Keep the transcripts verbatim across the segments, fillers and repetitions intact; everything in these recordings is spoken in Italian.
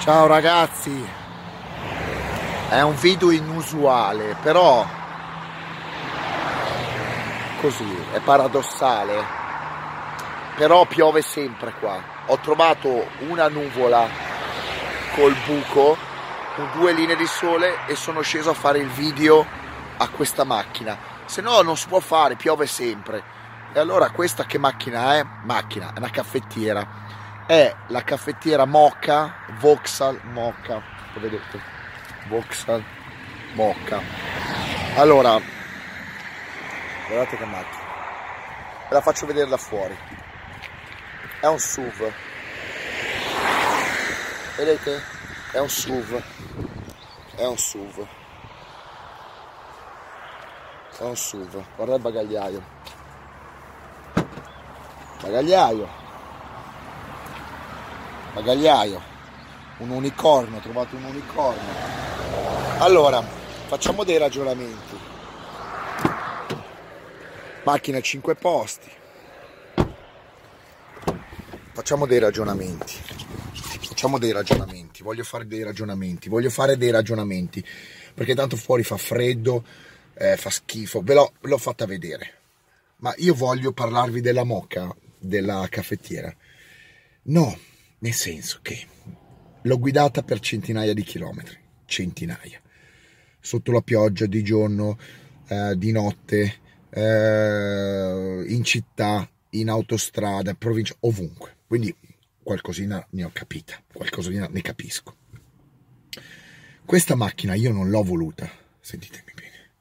Ciao ragazzi, è un video inusuale, però così, è paradossale, però piove sempre qua. Ho trovato una nuvola col buco con due linee di sole e sono sceso a fare il video a questa macchina, se no non si può fare, piove sempre. E allora questa che macchina è? Macchina, è una caffettiera, è la caffettiera Mokka, Vauxhall Mokka, lo vedete? Vauxhall Mokka. Allora, guardate che macchina, ve la faccio vedere da fuori, è un S U V, vedete? È un S U V, è un S U V, è un S U V, guarda il bagagliaio. Bagagliaio, bagagliaio, un unicorno, ho trovato un unicorno. Allora, facciamo dei ragionamenti. Macchina cinque posti. Facciamo dei ragionamenti. Facciamo dei ragionamenti. Voglio fare dei ragionamenti. Voglio fare dei ragionamenti. Perché tanto fuori fa freddo, eh, fa schifo. Ve l'ho fatta vedere. Ma io voglio parlarvi della Mokka, della caffettiera, no, nel senso che l'ho guidata per centinaia di chilometri, centinaia, sotto la pioggia, di giorno, eh, di notte, eh, in città, in autostrada, provincia, ovunque, quindi qualcosina ne ho capita, qualcosina ne capisco. Questa macchina io non l'ho voluta, sentitemi bene,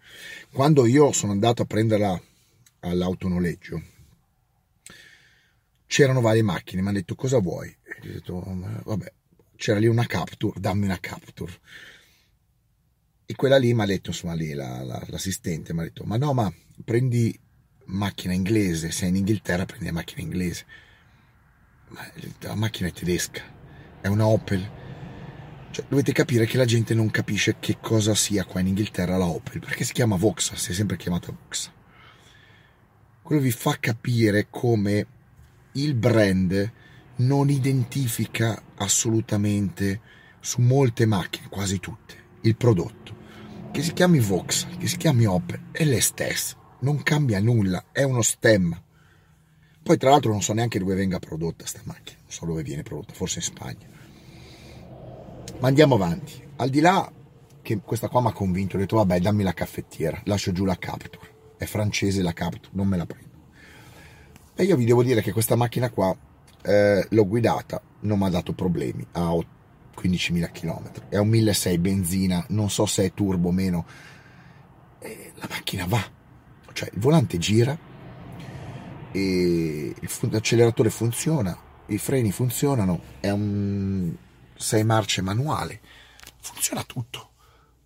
quando io sono andato a prenderla all'autonoleggio c'erano varie macchine, mi hanno detto cosa vuoi, e ho detto vabbè, c'era lì una Capture, dammi una Capture, e quella lì mi ha detto, insomma lì l'assistente la, la, mi ha detto ma no, ma prendi macchina inglese, sei in Inghilterra, prendi la macchina inglese, ma la macchina è tedesca, è una Opel, cioè, dovete capire che la gente non capisce che cosa sia qua in Inghilterra la Opel, perché si chiama Vauxhall, si è sempre chiamata Vauxhall. Quello vi fa capire come il brand non identifica assolutamente su molte macchine, quasi tutte, il prodotto. Che si chiami Vauxhall, che si chiami Opel, è le stesse, non cambia nulla, è uno stemma. Poi tra l'altro non so neanche dove venga prodotta sta macchina, non so dove viene prodotta, forse in Spagna. Ma andiamo avanti. Al di là che questa qua mi ha convinto, ho detto vabbè dammi la caffettiera, lascio giù la Capture. È francese la Capture, non me la prendo. E io vi devo dire che questa macchina qua eh, l'ho guidata, non mi ha dato problemi, ha quindicimila km, è un milleseicento benzina, non so se è turbo o meno, e la macchina va, cioè il volante gira, e l'acceleratore funziona, i freni funzionano, è un sei marce manuale, funziona tutto,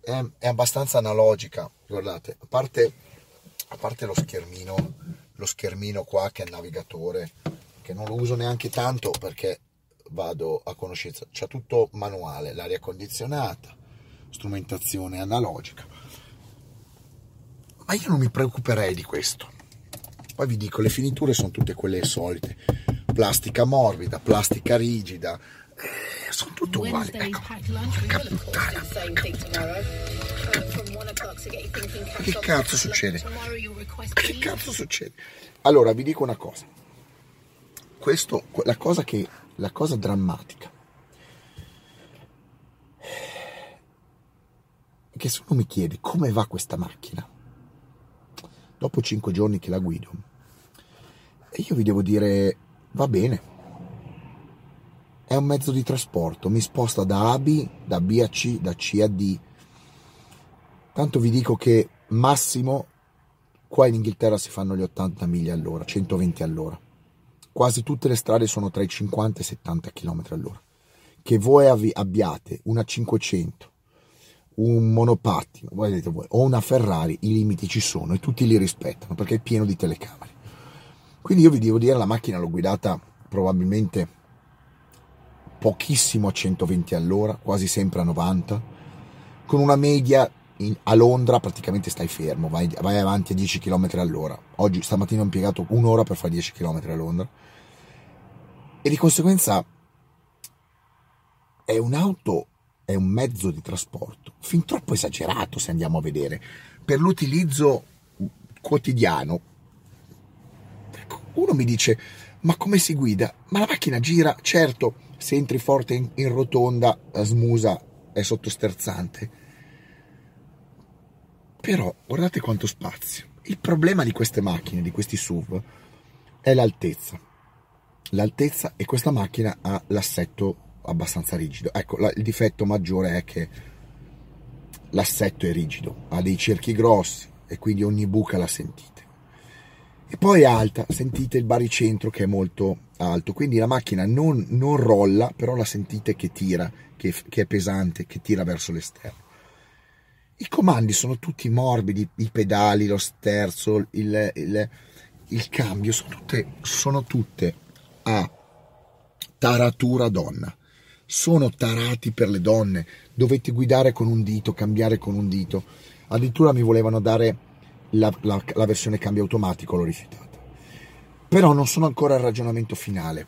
è, è abbastanza analogica, guardate, a parte a parte lo schermino, lo schermino qua che è il navigatore, che non lo uso neanche tanto perché vado a conoscenza, c'è tutto manuale, l'aria condizionata, strumentazione analogica, ma io non mi preoccuperei di questo. Poi vi dico, le finiture sono tutte quelle solite, plastica morbida, plastica rigida, eh, sono tutte uguali, ecco, porca puttana, che cazzo succede? Che cazzo succede? Allora vi dico una cosa. Questo, la cosa che, la cosa drammatica, è che se uno mi chiede come va questa macchina, dopo cinque giorni che la guido, io vi devo dire va bene. È un mezzo di trasporto, mi sposta da A B, da B a C, da C a D. Tanto vi dico che massimo qua in Inghilterra si fanno gli ottanta miglia all'ora, centoventi all'ora. Quasi tutte le strade sono tra i cinquanta e i settanta km all'ora. Che voi abbiate una cinquecento, un monopattino, vedete voi, o una Ferrari, i limiti ci sono e tutti li rispettano perché è pieno di telecamere. Quindi io vi devo dire, la macchina l'ho guidata probabilmente pochissimo a centoventi all'ora, quasi sempre a novanta, con una media. In, a Londra praticamente stai fermo, vai, vai avanti a dieci km all'ora. Oggi stamattina ho impiegato un'ora per fare dieci chilometri a Londra, e di conseguenza è un'auto, è un mezzo di trasporto fin troppo esagerato, se andiamo a vedere, per l'utilizzo quotidiano. Uno mi dice, ma come si guida? Ma la macchina gira, certo, se entri forte in, in rotonda, smusa, è sottosterzante. Però guardate quanto spazio. Il problema di queste macchine, di questi S U V, è l'altezza. L'altezza, e questa macchina ha l'assetto abbastanza rigido. Ecco, la, il difetto maggiore è che l'assetto è rigido, ha dei cerchi grossi e quindi ogni buca la sentite. E poi è alta, sentite il baricentro che è molto alto, quindi la macchina non, non rolla, però la sentite che tira, che, che è pesante, che tira verso l'esterno. I comandi sono tutti morbidi, i pedali, lo sterzo, il, il, il cambio, sono tutte, sono tutte a taratura donna, sono tarati per le donne, dovete guidare con un dito, cambiare con un dito, addirittura mi volevano dare... La, la, la versione cambio automatico, l'ho rifiutata. Però non sono ancora al ragionamento finale,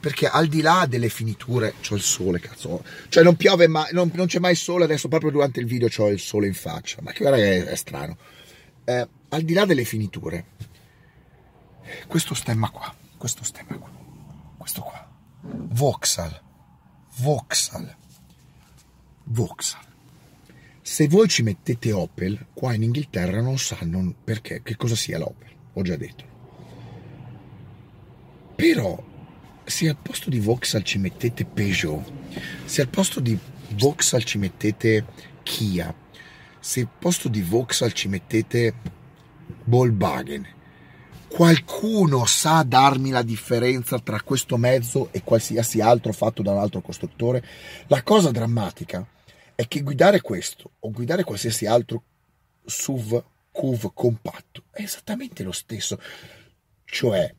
perché al di là delle finiture, c'ho il sole, cazzo, cioè non piove mai, non, non c'è mai sole adesso, proprio durante il video c'ho il sole in faccia, ma che guarda che è, è strano. Eh, al di là delle finiture, questo stemma qua, questo stemma qua, questo qua, Vauxhall, Vauxhall, Vauxhall. Se voi ci mettete Opel, qua in Inghilterra non sanno perché, che cosa sia l'Opel, ho già detto. Però, se al posto di Vauxhall ci mettete Peugeot, se al posto di Vauxhall ci mettete Kia, se al posto di Vauxhall ci mettete Volkswagen, qualcuno sa darmi la differenza tra questo mezzo e qualsiasi altro fatto da un altro costruttore? La cosa drammatica è che guidare questo o guidare qualsiasi altro S U V, C U V compatto è esattamente lo stesso, cioè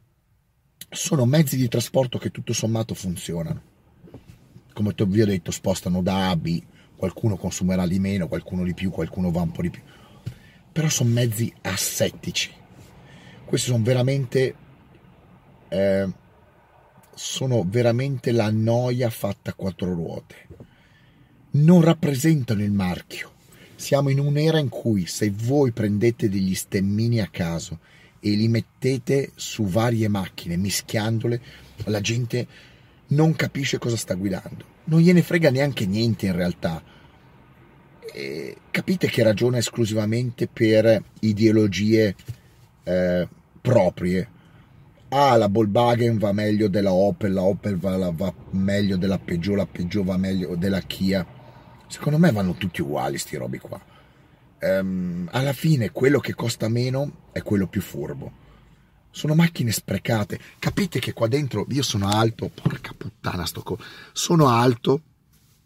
sono mezzi di trasporto che tutto sommato funzionano, come vi ho detto, spostano da A a B, qualcuno consumerà di meno, qualcuno di più, qualcuno va un po' di più, però sono mezzi assettici. Questi sono veramente eh, sono veramente la noia fatta a quattro ruote, non rappresentano il marchio. Siamo in un'era in cui, se voi prendete degli stemmini a caso e li mettete su varie macchine mischiandole, la gente non capisce cosa sta guidando, non gliene frega neanche niente in realtà, e capite che ragiona esclusivamente per ideologie eh, proprie. Ah, la Volkswagen va meglio della Opel, la Opel va, va meglio della Peugeot, la Peugeot va meglio della Kia. Secondo me vanno tutti uguali sti robi qua. Ehm, alla fine quello che costa meno è quello più furbo. Sono macchine sprecate. Capite che qua dentro io sono alto, porca puttana sto co... Sono alto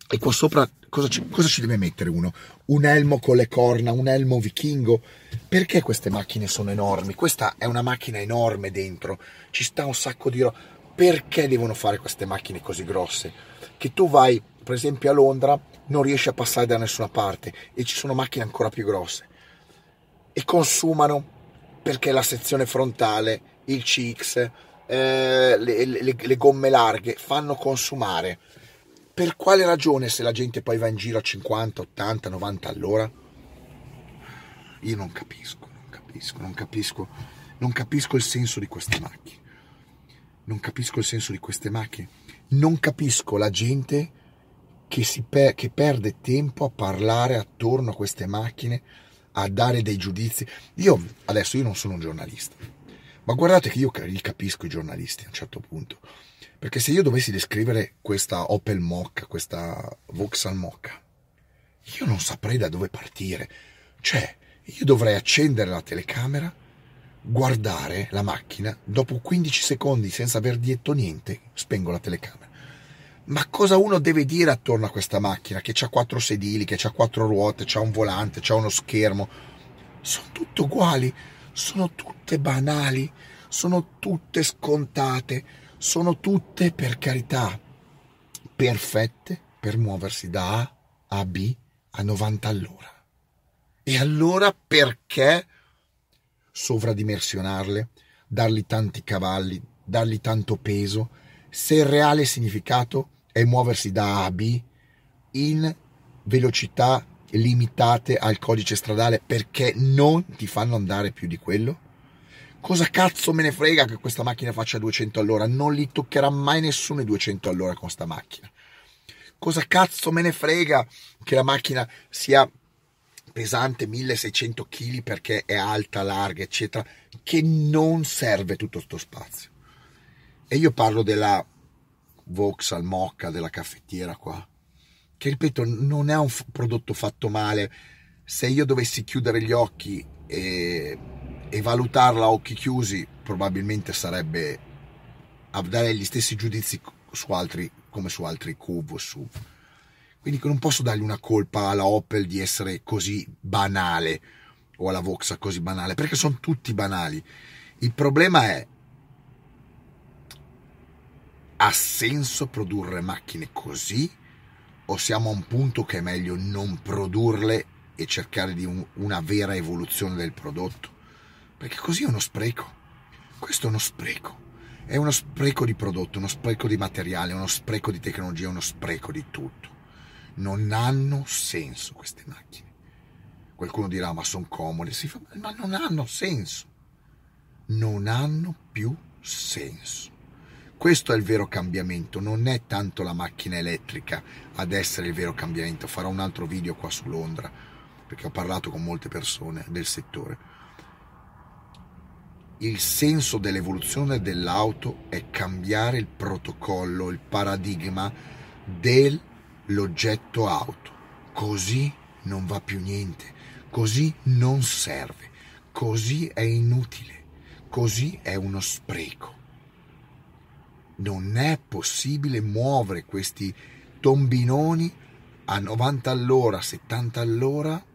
e qua sopra cosa ci, cosa ci deve mettere uno? Un elmo con le corna, un elmo vichingo? Perché queste macchine sono enormi? Questa è una macchina enorme dentro, ci sta un sacco di roba. Perché devono fare queste macchine così grosse? Che tu vai, per esempio, a Londra, non riesci a passare da nessuna parte e ci sono macchine ancora più grosse e consumano, perché la sezione frontale, il C X, eh, le, le, le gomme larghe fanno consumare. Per quale ragione, se la gente poi va in giro a cinquanta, ottanta, novanta all'ora? Io non capisco, non capisco, non capisco, non capisco il senso di queste macchine. Non capisco il senso di queste macchine. Non capisco la gente che, si per, che perde tempo a parlare attorno a queste macchine, a dare dei giudizi. Io, adesso, io non sono un giornalista, ma guardate che io li capisco i giornalisti a un certo punto. Perché se io dovessi descrivere questa Opel Mokka, questa Vauxhall Mokka, io non saprei da dove partire. Cioè, io dovrei accendere la telecamera, guardare la macchina, dopo quindici secondi senza aver detto niente, spengo la telecamera. Ma cosa uno deve dire attorno a questa macchina, che ha quattro sedili, che ha quattro ruote, c'ha un volante, c'ha uno schermo? Sono tutte uguali, sono tutte banali, sono tutte scontate. Sono tutte, per carità, perfette per muoversi da A a B a novanta all'ora. E allora perché sovradimensionarle, dargli tanti cavalli, dargli tanto peso, se il reale significato è muoversi da A a B in velocità limitate al codice stradale perché non ti fanno andare più di quello? Cosa cazzo me ne frega che questa macchina faccia duecento all'ora? Non li toccherà mai nessuno i duecento all'ora con sta macchina. Cosa cazzo me ne frega che la macchina sia pesante milleseicento chili perché è alta, larga, eccetera, che non serve tutto sto spazio. E io parlo della Vauxhall Mokka, della caffettiera qua, che ripeto non è un prodotto fatto male. Se io dovessi chiudere gli occhi e, e valutarla a occhi chiusi, probabilmente sarebbe a dare gli stessi giudizi su altri, come su altri Q V o S U V. Quindi non posso dargli una colpa alla Opel di essere così banale o alla Vauxhall così banale, perché sono tutti banali. Il problema è: ha senso produrre macchine così, o siamo a un punto che è meglio non produrle e cercare di un, una vera evoluzione del prodotto? Perché così è uno spreco. Questo è uno spreco. È uno spreco di prodotto, uno spreco di materiale, uno spreco di tecnologia, uno spreco di tutto. Non hanno senso queste macchine. Qualcuno dirà: ma sono comode, si fa, ma non hanno senso. Non hanno più senso. Questo è il vero cambiamento, non è tanto la macchina elettrica ad essere il vero cambiamento. Farò un altro video qua su Londra, perché ho parlato con molte persone del settore. Il senso dell'evoluzione dell'auto è cambiare il protocollo, il paradigma dell'oggetto auto. Così non va più niente, così non serve, così è inutile, così è uno spreco. Non è possibile muovere questi tombinoni a novanta all'ora, settanta all'ora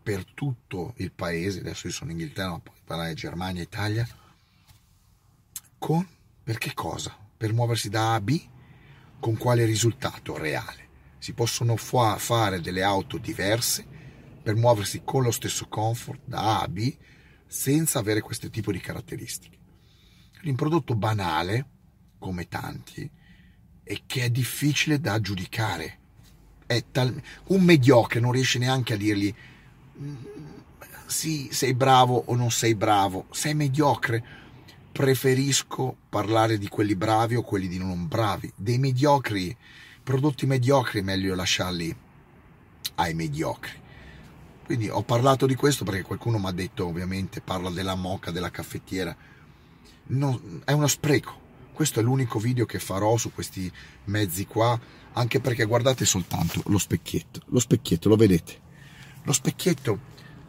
per tutto il paese. Adesso io sono in Inghilterra, ma poi parlare Germania, Italia. Con, per che cosa? Per muoversi da A a B? Con quale risultato reale? Si possono fa- fare delle auto diverse per muoversi con lo stesso comfort da A a B senza avere questo tipo di caratteristiche. Un prodotto banale, come tanti, e che è difficile da giudicare. È tal... un mediocre non riesce neanche a dirgli sì, sei bravo o non sei bravo, sei mediocre. Preferisco parlare di quelli bravi o quelli di non bravi. Dei mediocri, prodotti mediocri, meglio lasciarli ai mediocri. Quindi ho parlato di questo perché qualcuno mi ha detto, ovviamente parla della Mokka, della caffettiera. Non, è uno spreco. Questo è l'unico video che farò su questi mezzi qua, anche perché guardate soltanto lo specchietto, lo specchietto, lo vedete? Lo specchietto,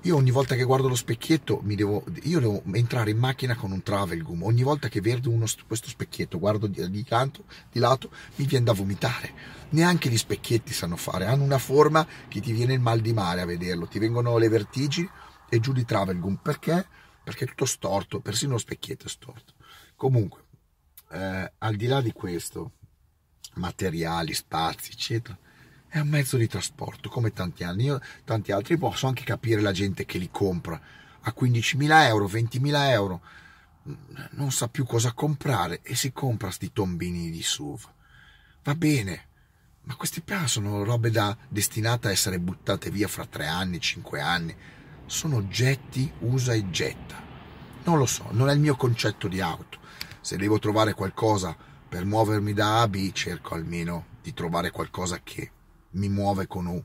io ogni volta che guardo lo specchietto, mi devo, io devo entrare in macchina con un travel gum, ogni volta che vedo uno, questo specchietto, guardo di, di canto, di lato, mi viene da vomitare. Neanche gli specchietti sanno fare, hanno una forma che ti viene il mal di mare a vederlo, ti vengono le vertigini e giù di travel gum. Perché? Perché è tutto storto, persino lo specchietto è storto. Comunque, Eh, al di là di questo, materiali, spazi, eccetera, è un mezzo di trasporto come tanti anni. Io, tanti altri, posso anche capire la gente che li compra a quindicimila euro, ventimila euro, non sa più cosa comprare e si compra sti tombini di S U V. Va bene, ma questi qua sono robe da destinate a essere buttate via fra tre anni, cinque anni. Sono oggetti usa e getta. Non lo so, non è il mio concetto di auto. Se devo trovare qualcosa per muovermi da A a B, cerco almeno di trovare qualcosa che mi muove con un,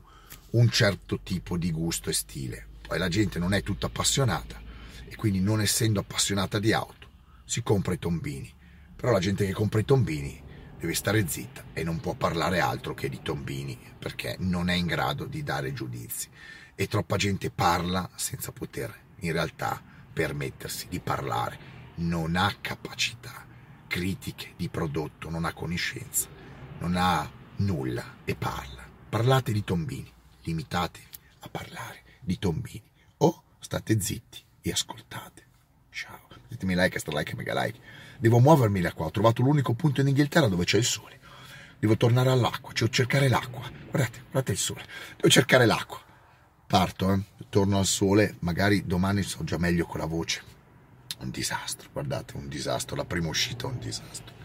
un certo tipo di gusto e stile. Poi la gente non è tutta appassionata e quindi, non essendo appassionata di auto, si compra i tombini. Però la gente che compra i tombini deve stare zitta e non può parlare altro che di tombini, perché non è in grado di dare giudizi. E troppa gente parla senza poter in realtà permettersi di parlare. Non ha capacità critiche di prodotto, non ha conoscenza, non ha nulla e parla. Parlate di tombini, limitatevi a parlare di tombini, o state zitti e ascoltate. Ciao, ditemi like, extra like, mega like. Devo muovermi da qua, ho trovato l'unico punto in Inghilterra dove c'è il sole. Devo tornare all'acqua, devo cercare l'acqua. Guardate, guardate il sole, devo cercare l'acqua. Parto, eh? Torno al sole, magari domani sto già meglio con la voce. Un disastro, guardate, un disastro, la prima uscita è un disastro.